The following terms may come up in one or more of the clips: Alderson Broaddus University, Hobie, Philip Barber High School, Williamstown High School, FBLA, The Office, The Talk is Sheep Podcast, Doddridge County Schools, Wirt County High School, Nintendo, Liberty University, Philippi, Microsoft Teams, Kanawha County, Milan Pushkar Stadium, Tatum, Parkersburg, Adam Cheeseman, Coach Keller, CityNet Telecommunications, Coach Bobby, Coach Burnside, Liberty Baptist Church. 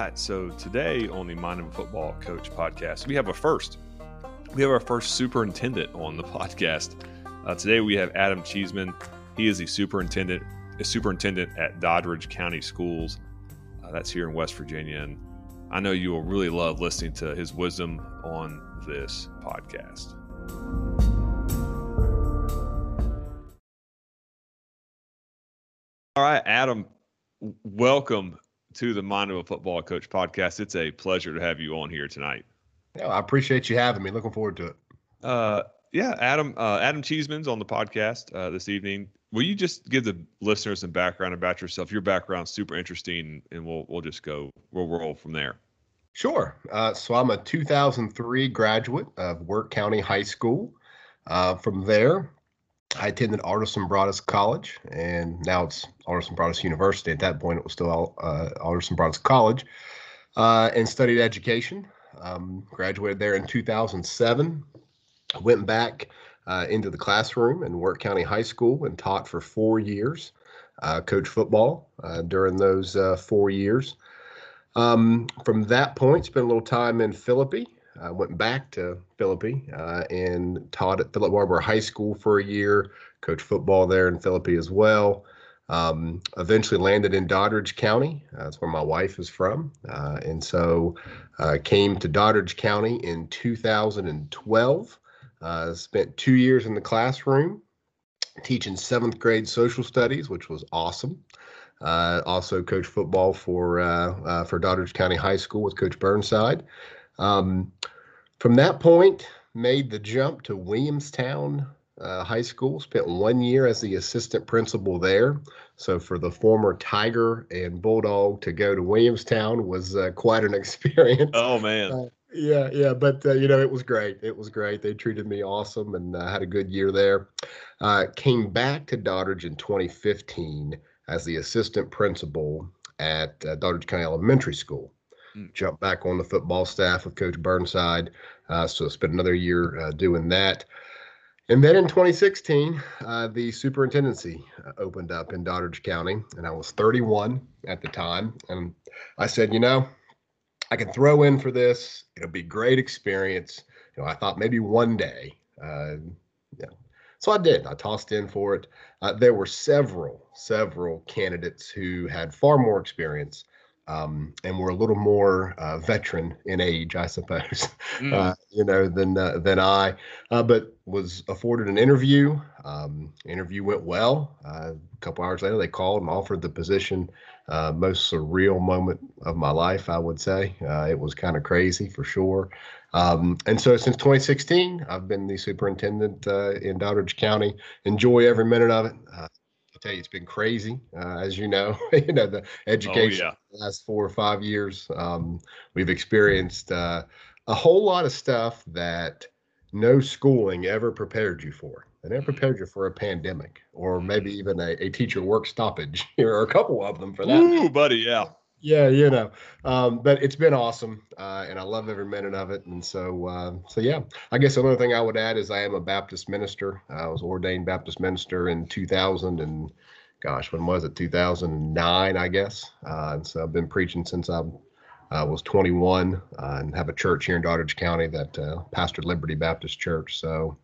right, so today on the Mind and Football Coach podcast, we have a first. We have our first superintendent on the podcast. Today we have Adam Cheeseman. He is the superintendent at Doddridge County Schools. That's here in West Virginia. And I know you will really love listening to his wisdom on this podcast. All right, Adam, welcome to the Mind of a Football Coach podcast. It's a pleasure to have you on here tonight. No, I appreciate you having me. Looking forward to it. Adam Cheeseman's on the podcast this evening. Will you just give the listeners some background about yourself? Your background's super interesting, and we'll roll from there. Sure. So I'm a 2003 graduate of Wirt County High School. From there, I attended Alderson Broaddus College, and now it's Alderson Broaddus University. At that point, it was still Alderson Broaddus College, and studied education. Graduated there in 2007. Went back into the classroom in Wirt County High School and taught for 4 years. Coached football during those 4 years. From that point, spent a little time in Philippi. Went back to Philippi and taught at Philip Barber High School for a year. Coached football there in Philippi as well. Eventually landed in Doddridge County. That's where my wife is from. And so came to Doddridge County in 2012. Spent 2 years in the classroom teaching 7th grade social studies, which was awesome. Also coached football for Doddridge County High School with Coach Burnside. From that point, made the jump to Williamstown High School, spent 1 year as the assistant principal there. So for the former Tiger and Bulldog to go to Williamstown was quite an experience. Oh, man. But it was great. It was great. They treated me awesome and had a good year there. Came back to Doddridge in 2015 as the assistant principal at Doddridge County Elementary School. Jumped back on the football staff with Coach Burnside. So spent another year doing that. And then in 2016, the superintendency opened up in Doddridge County, and I was 31 at the time. And I said, I can throw in for this. It'll be a great experience. I thought maybe one day. So I did. I tossed in for it. There were several candidates who had far more experience and were a little more veteran in age, I suppose, than I. But was afforded an interview. Interview went well. A couple hours later, they called and offered the position. Most surreal moment of my life, I would say. It was kind of crazy for sure. And so since 2016, I've been the superintendent in Doddridge County. Enjoy every minute of it. Tell you, it's been crazy, as you know. The education the last 4 or 5 years, we've experienced a whole lot of stuff that no schooling ever prepared you for. They never prepared you for a pandemic, or maybe even a teacher work stoppage, or a couple of them for that. Ooh, buddy, yeah. Yeah, but it's been awesome, and I love every minute of it. And so, I guess another thing I would add is I am a Baptist minister. I was ordained Baptist minister in 2000 and, 2009, I guess. And so I've been preaching since I was 21 and have a church here in Doddridge County that pastored Liberty Baptist Church. So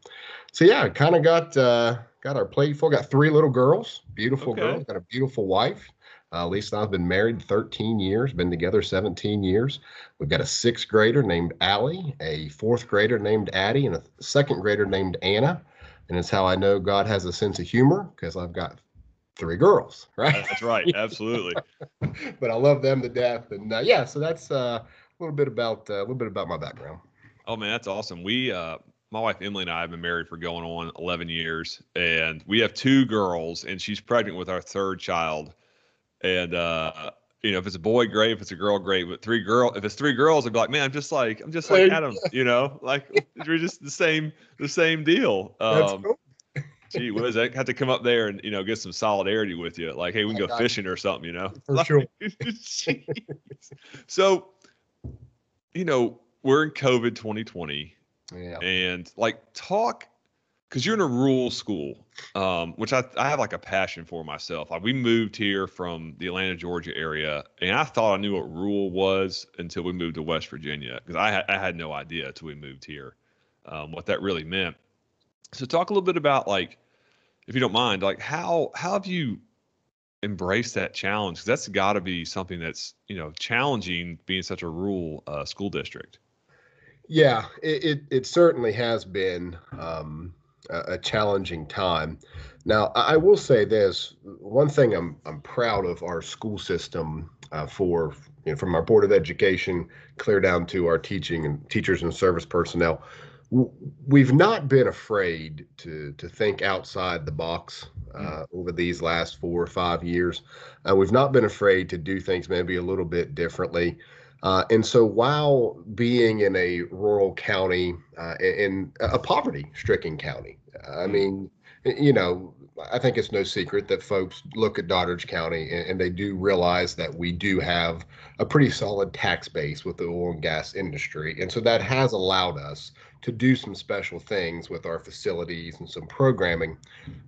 kind of got our plate full. Got 3 little girls, beautiful girls, got a beautiful wife. Lisa and I have been married 13 years, been together 17 years. We've got a 6th grader named Allie, a 4th grader named Addie, and a 2nd grader named Anna. And it's how I know God has a sense of humor, because I've got 3 girls, right? That's right. Absolutely. But I love them to death. And so that's a little bit about my background. Oh, man, that's awesome. We, my wife Emily and I have been married for going on 11 years, and we have 2 girls, and she's pregnant with our 3rd child. And, if it's a boy, great. If it's a girl, great. But if it's 3 girls, I'd be like, man, I'm just like Adam, we're just the same deal. That's cool. Gee whiz, I had to come up there and, get some solidarity with you. Like, hey, we can go fishing or something, For sure. So, we're in COVID 2020 and talk because you're in a rural school, which I have like a passion for myself. Like, we moved here from the Atlanta, Georgia area, and I thought I knew what rural was until we moved to West Virginia, because I had no idea until we moved here what that really meant. So talk a little bit about, like, if you don't mind, like how have you embraced that challenge? Because that's got to be something that's, you know, challenging, being such a rural school district. Yeah, it certainly has been a challenging time. Now, I will say this, one thing I'm proud of our school system for, you know, from our Board of Education clear down to our teaching and teachers and service personnel, we've not been afraid to think outside the box over these last 4 or 5 years. We've not been afraid to do things maybe a little bit differently. And so while being in a rural county, in a poverty-stricken county, I mean, you know, I think it's no secret that folks look at Doddridge County and they do realize that we do have a pretty solid tax base with the oil and gas industry. And so that has allowed us to do some special things with our facilities and some programming.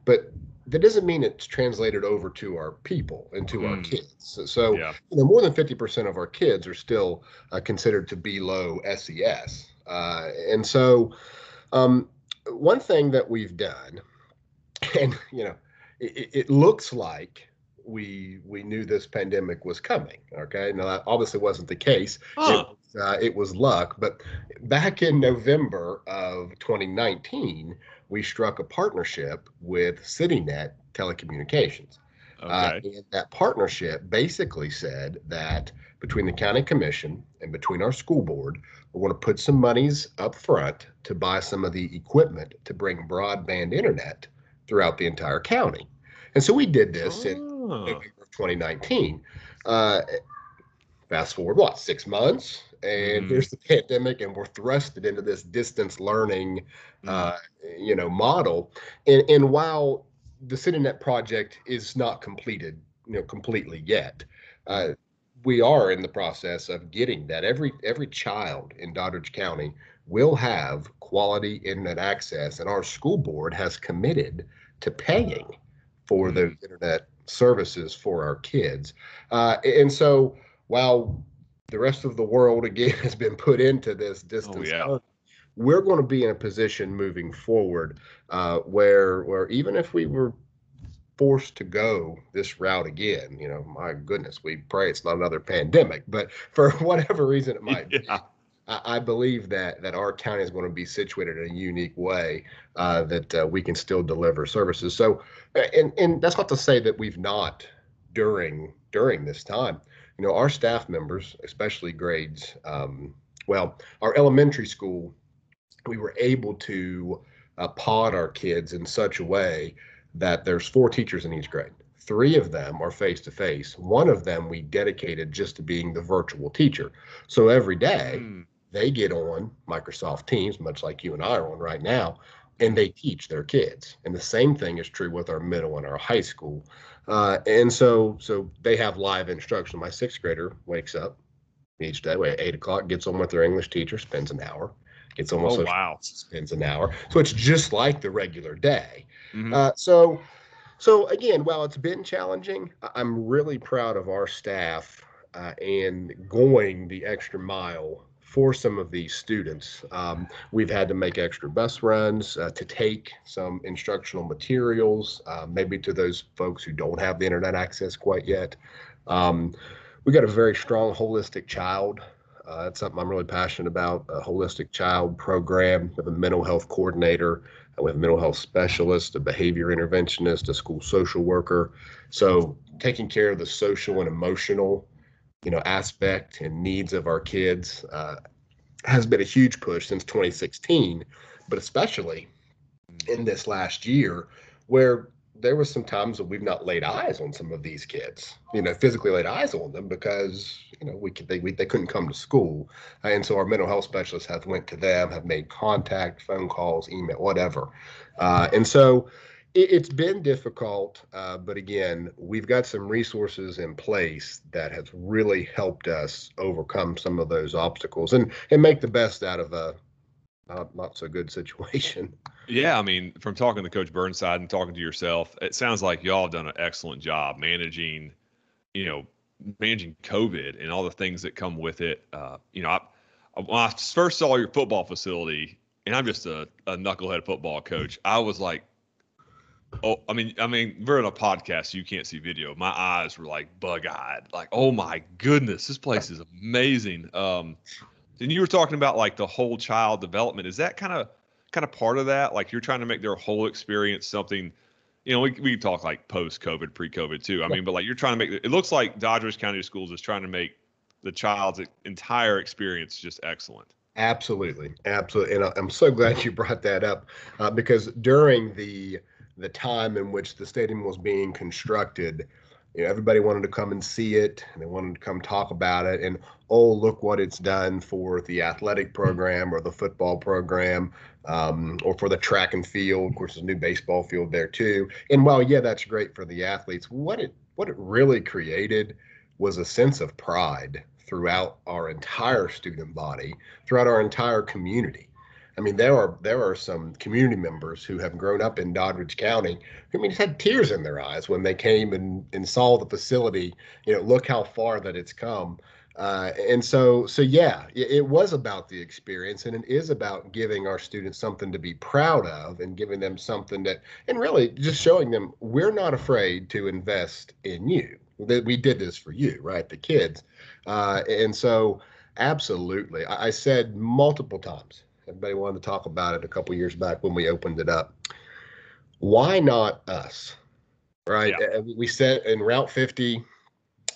But that doesn't mean it's translated over to our people and to our kids. So yeah. You know, more than 50% of our kids are still considered to be low SES. And so one thing that we've done, and, you know, it looks like we knew this pandemic was coming. Okay. Now, that obviously wasn't the case. Oh. It was luck. But back in November of 2019, we struck a partnership with CityNet Telecommunications. Okay. And that partnership basically said that between the county commission and between our school board, we want to put some monies up front to buy some of the equipment to bring broadband internet throughout the entire county. And so we did this in November of 2019. Fast forward, what, 6 months? And here's the pandemic, and we're thrusted into this distance learning, you know, model. And while the CityNet project is not completed, you know, completely yet, we are in the process of getting that. Every child in Doddridge County will have quality internet access, and our school board has committed to paying for those internet services for our kids. And so while the rest of the world, again, has been put into this distance, we're going to be in a position moving forward where even if we were forced to go this route again, you know, my goodness, we pray it's not another pandemic, but for whatever reason it might be, I believe that our county is going to be situated in a unique way that we can still deliver services. So, and that's not to say that we've not during this time, you know, our staff members, especially grades, our elementary school, we were able to pod our kids in such a way that there's 4 teachers in each grade. 3 of them are face-to-face. 1 of them we dedicated just to being the virtual teacher. So every day they get on Microsoft Teams, much like you and I are on right now, and they teach their kids. And the same thing is true with our middle and our high school. And so they have live instruction. My 6th grader wakes up each day at 8 o'clock, gets on with their English teacher, spends an hour. It's almost spends an hour. So it's just like the regular day. So again, while it's been challenging, I'm really proud of our staff and going the extra mile for some of these students. We've had to make extra bus runs to take some instructional materials, maybe to those folks who don't have the internet access quite yet. We got a very strong holistic child. That's something I'm really passionate about, a holistic child program. We have a mental health coordinator, we have a mental health specialist, a behavior interventionist, a school social worker. So taking care of the social and emotional, you know, aspect and needs of our kids has been a huge push since 2016, but especially in this last year where there was some times that we've not laid eyes on some of these kids, you know, physically laid eyes on them because, you know, they couldn't come to school. And so our mental health specialists have went to them, have made contact, phone calls, email, whatever. And so it's been difficult. But again, we've got some resources in place that has really helped us overcome some of those obstacles and make the best out of not so good situation. Yeah, I mean, from talking to Coach Burnside and talking to yourself, it sounds like y'all have done an excellent job managing, you know, managing COVID and all the things that come with it. You know, when I first saw your football facility, and I'm just a knucklehead football coach, I was like, oh, I mean, we're on a podcast, you can't see video. My eyes were like bug-eyed, like, oh my goodness, this place is amazing. And you were talking about like the whole child development. Is that kind of part of that? Like you're trying to make their whole experience something, you know, we talk like post-COVID, pre-COVID too. I mean, but like you're trying to make, it looks like Doddridge County Schools is trying to make the child's entire experience just excellent. Absolutely. Absolutely. And I'm so glad you brought that up because during the time in which the stadium was being constructed, you know, everybody wanted to come and see it, and they wanted to come talk about it, and oh, look what it's done for the athletic program or the football program, or for the track and field. Of course, there's a new baseball field there too. And while, yeah, that's great for the athletes, what it really created was a sense of pride throughout our entire student body, throughout our entire community. I mean, there are some community members who have grown up in Doddridge County who, I mean, just had tears in their eyes when they came and saw the facility. You know, look how far that it's come. And so yeah, it was about the experience, and it is about giving our students something to be proud of, and giving them something that, and really just showing them we're not afraid to invest in you. That we did this for you, right? The kids. And so, absolutely, I said multiple times. Everybody wanted to talk about it a couple years back when we opened it up. Why not us, right? Yeah. We set in Route 50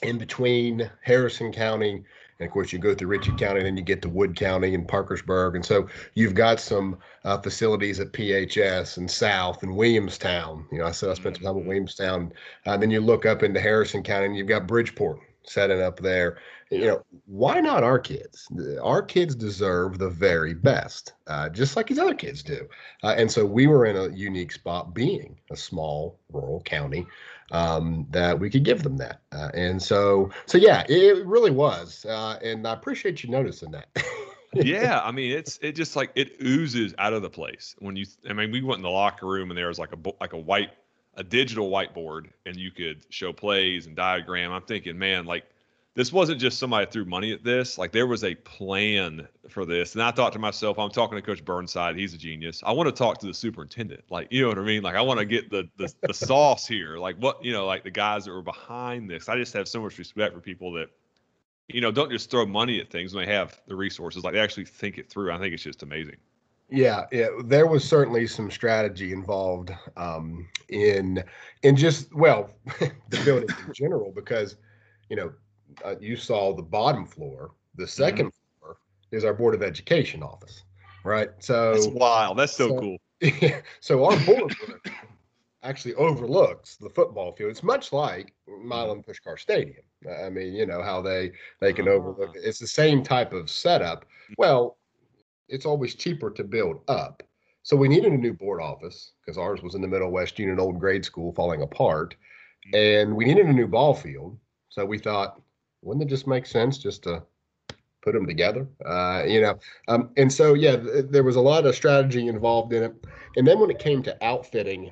in between Harrison County, and of course you go through Ritchie County, then you get to Wood County and Parkersburg. And so you've got some facilities at PHS and South and Williamstown. You know, I said I spent some time at Williamstown. Then you look up into Harrison County and you've got Bridgeport setting up there. You know, why not our kids? Our kids deserve the very best, just like these other kids do. And so we were in a unique spot, being a small rural county, that we could give them that. And so yeah, it really was. And I appreciate you noticing that. Yeah, I mean, it just like it oozes out of the place when you. I mean, we went in the locker room and there was a digital whiteboard, and you could show plays and diagram. I'm thinking, man, like, this wasn't just somebody threw money at this. Like, there was a plan for this. And I thought to myself, I'm talking to Coach Burnside. He's a genius. I want to talk to the superintendent. Like, you know what I mean? Like, I want to get the sauce here. Like, what, you know, like the guys that were behind this. I just have so much respect for people that, you know, don't just throw money at things when they have the resources. Like, they actually think it through. I think it's just amazing. Yeah, there was certainly some strategy involved in just, well, the building in general, because, you know, you saw the bottom floor. The second floor is our Board of Education office, right? So that's wild. That's so cool. Yeah, so our board actually overlooks the football field. It's much like Milan Pushkar Stadium. I mean, you know how they can overlook. It's the same type of setup. Well, it's always cheaper to build up. So we needed a new board office because ours was in the Middle West Union, old grade school, falling apart. And we needed a new ball field. So we thought, wouldn't it just make sense just to put them together? You know, and so, yeah, there was a lot of strategy involved in it. And then when it came to outfitting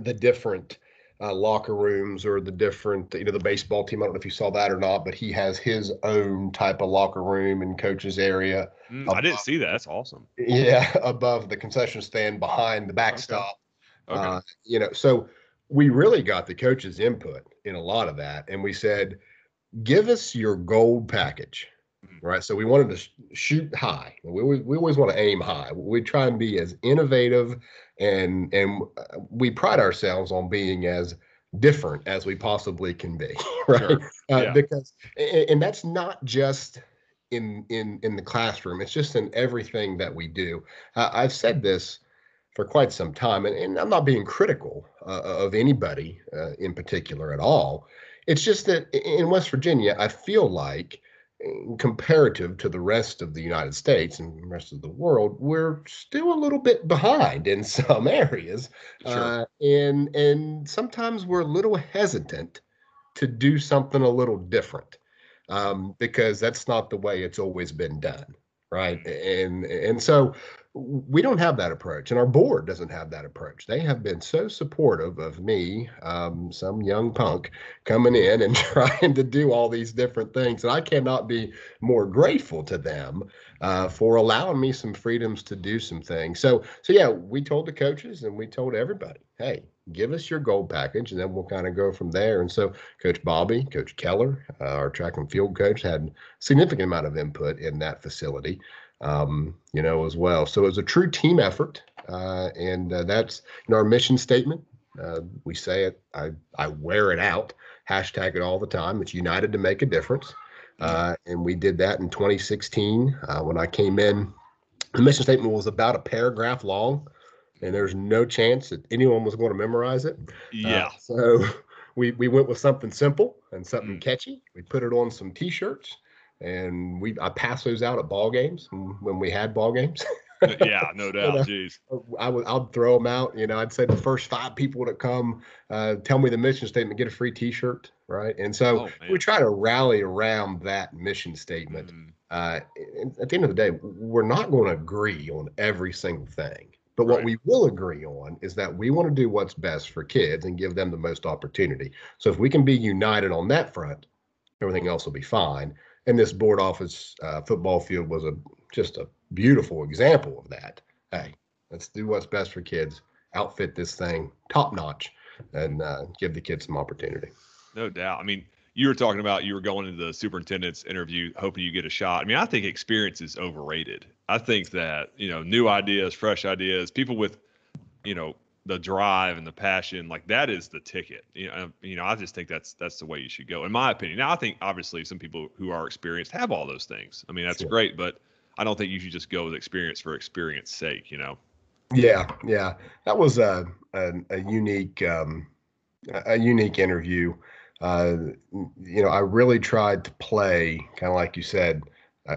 the different locker rooms or the different, you know, the baseball team, I don't know if you saw that or not, but he has his own type of locker room and coach's area. I didn't see that. That's awesome. Yeah, above the concession stand, behind the backstop. Okay. You know, so we really got the coach's input in a lot of that. And we said, give us your gold package, right? So we wanted to shoot high. We always want to aim high. We try and be as innovative, and we pride ourselves on being as different as we possibly can be, right? Sure. Yeah. Because and that's not just in the classroom. It's just in everything that we do. I've said this for quite some time, and I'm not being critical of anybody in particular at all. It's just that in West Virginia, I feel like, comparative to the rest of the United States and the rest of the world, we're still a little bit behind in some areas. Sure. And sometimes we're a little hesitant to do something a little different, because that's not the way it's always been done, right? And so We don't have that approach, and our board doesn't have that approach. They have been so supportive of me, some young punk, coming in and trying to do all these different things. And I cannot be more grateful to them for allowing me some freedoms to do some things. So yeah, we told the coaches and we told everybody, hey, give us your goal package, and then we'll kind of go from there. And so Coach Bobby, Coach Keller, our track and field coach, had a significant amount of input in that facility. As well. So it was a true team effort. And that's our mission statement. We say it, I wear it out, hashtag it all the time. It's united to make a difference. And we did that in 2016. When I came in, the mission statement was about a paragraph long, and there's no chance that anyone was going to memorize it. Yeah. So we went with something simple and something catchy. We put it on some t-shirts. And I pass those out at ball games when we had ball games. Yeah, no doubt. Jeez, I'd throw them out. I'd say the first 5 people to come tell me the mission statement, get a free T-shirt, right? And so we try to rally around that mission statement. At the end of the day, we're not going to agree on every single thing. But what we will agree on is that we want to do what's best for kids and give them the most opportunity. So if we can be united on that front, everything else will be fine. And this board office football field was just a beautiful example of that. Hey, let's do what's best for kids, outfit this thing top notch, and give the kids some opportunity. No doubt. I mean, you were talking about you were going into the superintendent's interview, hoping you get a shot. I mean, I think experience is overrated. I think that, new ideas, fresh ideas, people with, the drive and the passion, like that is the ticket. I just think that's the way you should go, in my opinion. Now, I think obviously some people who are experienced have all those things. I mean, that's great, but I don't think you should just go with experience for experience sake, Yeah. That was a unique interview. I really tried to play, kind of like you said,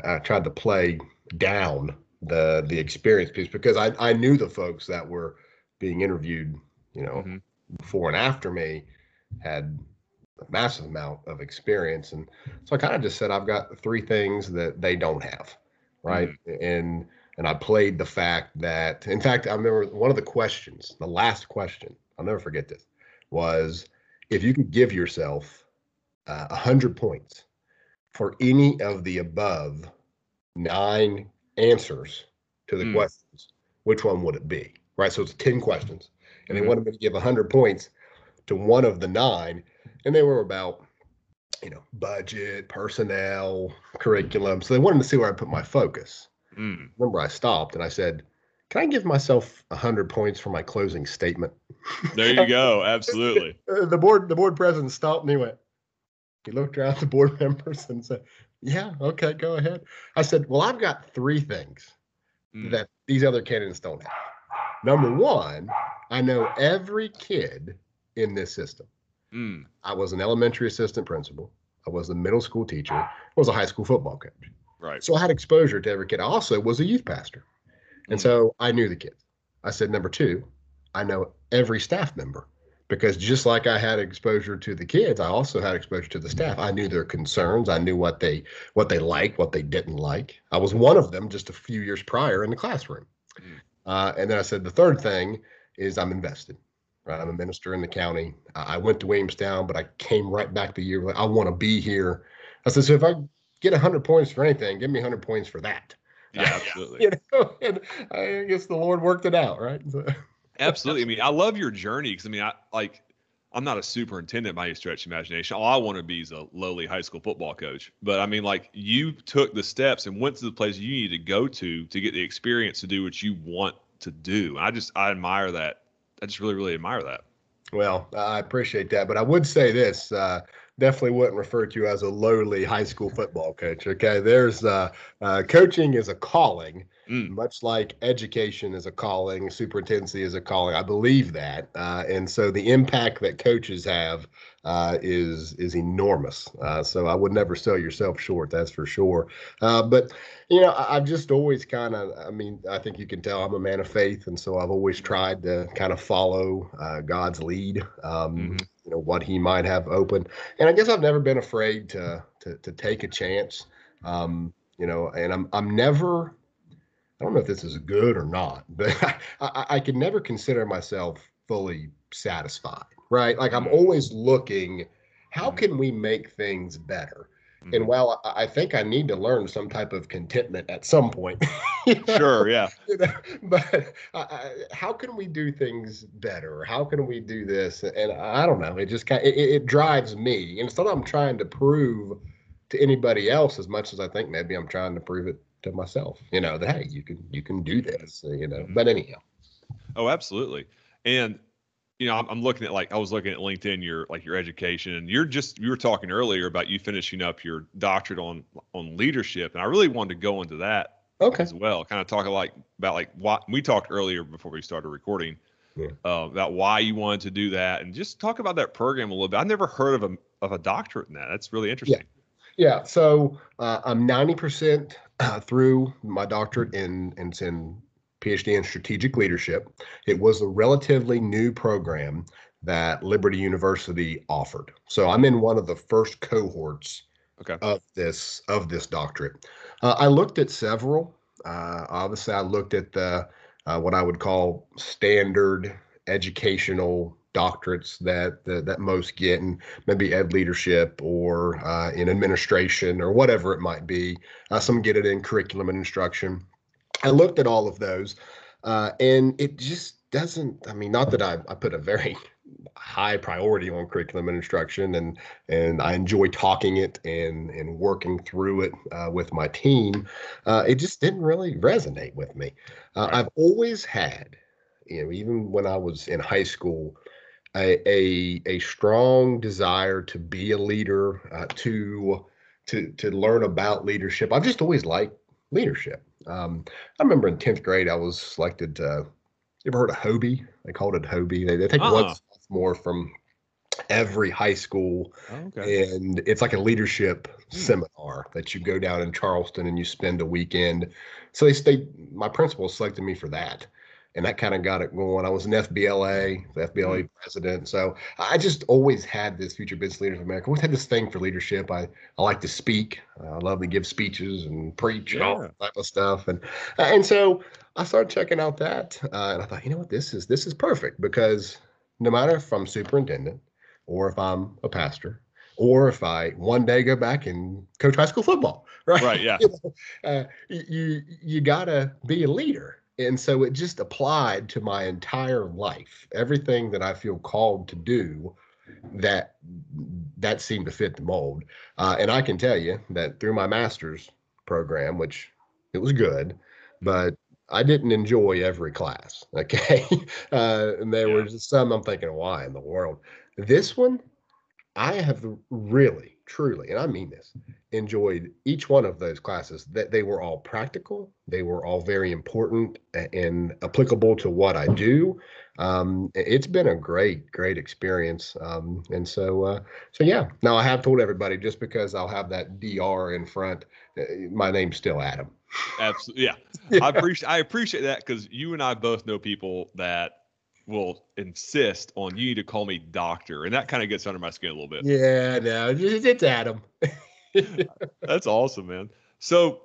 I tried to play down the experience piece, because I knew the folks that were being interviewed, before and after me, had a massive amount of experience. And so I kind of just said, I've got 3 things that they don't have. Right. Mm-hmm. And I played the fact that, in fact, I remember one of the questions, the last question, I'll never forget this, was if you could give yourself 100 points for any of the above 9 answers to the questions, which one would it be? Right, so it's 10 questions, and they wanted me to give 100 points to one of the 9, and they were about, budget, personnel, curriculum. So they wanted to see where I put my focus. Remember, I stopped and I said, "Can I give myself 100 points for my closing statement?" There you go. Absolutely. The board president stopped and he looked around at the board members and said, "Yeah, okay, go ahead." I said, "Well, I've got 3 things that these other candidates don't have. Number 1, I know every kid in this system. I was an elementary assistant principal. I was a middle school teacher. I was a high school football coach. Right. So I had exposure to every kid. I also was a youth pastor. And so I knew the kids. I said, number 2, I know every staff member, because just like I had exposure to the kids, I also had exposure to the staff. I knew their concerns. I knew what they liked, what they didn't like. I was one of them just a few years prior in the classroom. And then I said, the 3rd thing is I'm invested, right? I'm a minister in the county. I went to Williamstown, but I came right back the year. I want to be here. I said, so if I get 100 points for anything, give me 100 points for that. Yeah, absolutely. And I guess the Lord worked it out, right? So. Absolutely. I mean, I love your journey, because I'm not a superintendent by any stretch of imagination. All I want to be is a lowly high school football coach. But I mean, you took the steps and went to the place you need to go to get the experience to do what you want to do. I admire that. I just really, really admire that. Well, I appreciate that. But I would say this, definitely wouldn't refer to you as a lowly high school football coach. Okay. There's coaching is a calling. Much like education is a calling, superintendency is a calling. I believe that. And so the impact that coaches have is enormous. So I would never sell yourself short, that's for sure. But I've just always I think you can tell I'm a man of faith. And so I've always tried to kind of follow God's lead, what he might have open. And I guess I've never been afraid to take a chance, and I'm never I don't know if this is good or not, but I could never consider myself fully satisfied, right? Like I'm always looking, how can we make things better? And while I think I need to learn some type of contentment at some point, you know? Sure, yeah. You know? But how can we do things better? How can we do this? And I don't know. It just kind of, it drives me, and it's not I'm trying to prove to anybody else as much as I think maybe I'm trying to prove it to myself. You know that hey, you can do this. You know. But anyhow. Oh, absolutely, and. You know, I'm looking at I was looking at LinkedIn, your education, and you were talking earlier about you finishing up your doctorate on leadership. And I really wanted to go into that as well, kind of talking about why we talked earlier before we started recording about why you wanted to do that and just talk about that program a little bit. I've never heard of a doctorate in that. That's really interesting. Yeah. So I'm 90% through my doctorate in PhD in strategic leadership. It was a relatively new program that Liberty University offered. So I'm in one of the first cohorts of this doctorate. I looked at several. Obviously, I looked at the what I would call standard educational doctorates that most get, and maybe ed leadership or in administration or whatever it might be. Some get it in curriculum and instruction. I looked at all of those, and it just doesn't, I mean, not that I put a very high priority on curriculum and instruction, and I enjoy talking it and working through it with my team. It just didn't really resonate with me. I've always had, you know, even when I was in high school, a strong desire to be a leader, to learn about leadership. I've just always liked leadership. I remember in 10th grade, I was selected to, you ever heard of Hobie? They called it Hobie. They take one sophomore from every high school. And it's like a leadership seminar that you go down in Charleston and you spend a weekend. So my principal selected me for that. And that kind of got it going. I was an FBLA president. So I just always had this Future Business Leaders of America. I always had this thing for leadership. I like to speak. I love to give speeches and preach and all that type of stuff. And so I started checking out that. And I thought, you know what, this is perfect, because no matter if I'm superintendent or if I'm a pastor or if I one day go back and coach high school football, right? Right, yeah. you got to be a leader. And so it just applied to my entire life. Everything that I feel called to do, that seemed to fit the mold. And I can tell you that through my master's program, which it was good, but I didn't enjoy every class. Okay. And there were just some I'm thinking, why in the world? This one, I have really, truly, and I mean this, enjoyed each one of those classes. That they were all practical. They were all very important and applicable to what I do. It's been a great, great experience. And so, yeah. Now I have told everybody, just because I'll have that DR in front, my name's still Adam. Absolutely, yeah. I appreciate that, because you and I both know people that will insist on, you need to call me doctor, and that kind of gets under my skin a little bit. Yeah, no, it's Adam. That's awesome, man. So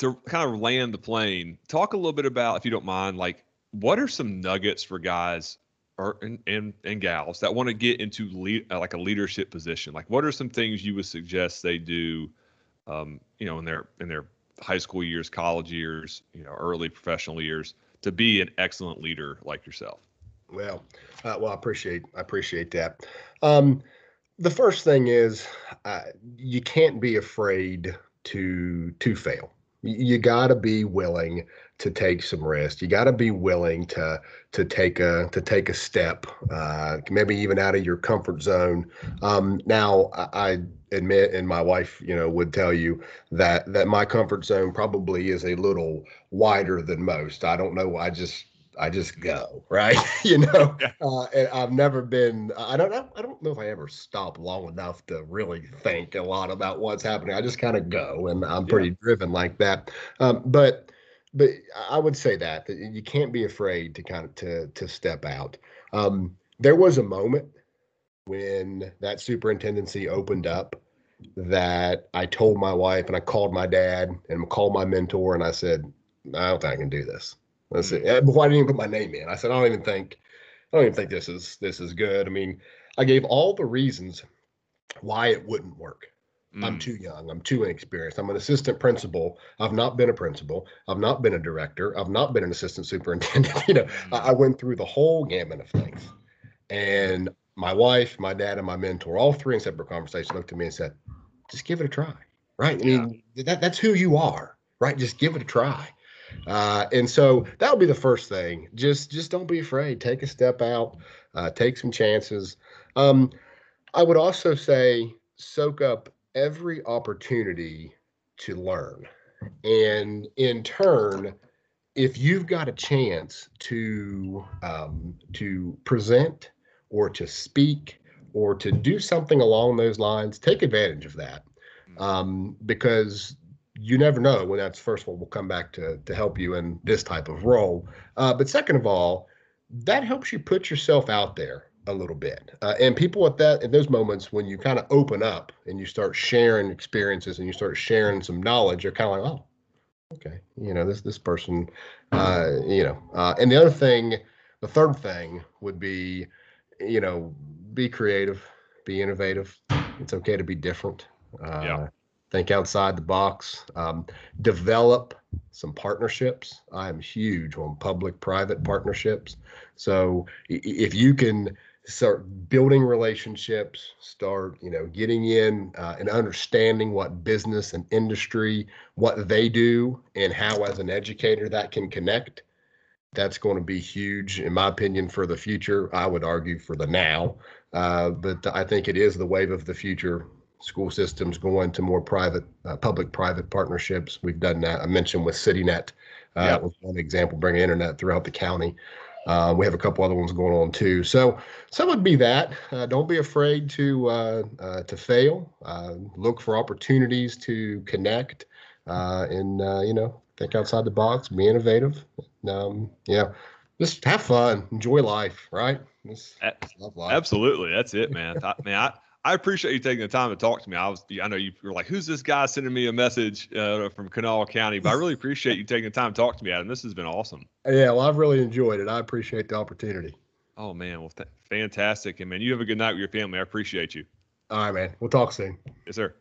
to kind of land the plane, talk a little bit about, if you don't mind, what are some nuggets for guys and gals that want to get into a leadership position? Like, what are some things you would suggest they do, you know, in their high school years, college years, you know, early professional years, to be an excellent leader like yourself? Well, I appreciate that. The first thing is you can't be afraid to fail. You got to be willing to take some risk. You got to be willing to take a step, maybe even out of your comfort zone. Now, I admit, and my wife, you know, would tell you that my comfort zone probably is a little wider than most. I don't know. I just go, right? You know, and I've never been, I don't know if I ever stop long enough to really think a lot about what's happening. I just kind of go, and I'm pretty driven like that. But I would say that you can't be afraid to kind of, to step out. There was a moment when that superintendency opened up that I told my wife, and I called my dad and called my mentor, and I said, I don't think I can do this. Let's see. Why didn't you put my name in? I said, I don't even think this is good. I mean, I gave all the reasons why it wouldn't work. I'm too young. I'm too inexperienced. I'm an assistant principal. I've not been a principal. I've not been a director. I've not been an assistant superintendent. You know, I went through the whole gamut of things. And my wife, my dad, and my mentor, all three in separate conversations, looked at me and said, just give it a try. Right. I mean, that's who you are. Right. Just give it a try. And so that would be the first thing. Just don't be afraid. Take a step out. Take some chances. I would also say soak up every opportunity to learn. And in turn, if you've got a chance to present or to speak or to do something along those lines, take advantage of that, because you never know when that's, first of all, will come back to help you in this type of role. But second of all, that helps you put yourself out there a little bit. And people at that, in those moments when you kind of open up and you start sharing experiences and you start sharing some knowledge, you're kind of like, oh, okay, you know, this person, you know. And the third thing would be, you know, be creative, be innovative. It's okay to be different. Think outside the box. Develop some partnerships. I am huge on public-private partnerships. So if you can start building relationships, start, you know, getting in and understanding what business and industry, what they do, and how as an educator that can connect, that's going to be huge, in my opinion, for the future. I would argue for the now, but I think it is the wave of the future. School systems going to more private, public-private partnerships. We've done that. I mentioned with CityNet, that was one example, bringing internet throughout the county. We have a couple other ones going on too. So would be that. Don't be afraid to fail. Look for opportunities to connect, and you know, think outside the box. Be innovative. Just have fun. Enjoy life. Right. Just love life. Absolutely. That's it, man. I appreciate you taking the time to talk to me. I know you were like, who's this guy sending me a message from Kanawha County? But I really appreciate you taking the time to talk to me, Adam. This has been awesome. Yeah, well, I've really enjoyed it. I appreciate the opportunity. Oh, man. Well, fantastic. And, man, you have a good night with your family. I appreciate you. All right, man. We'll talk soon. Yes, sir.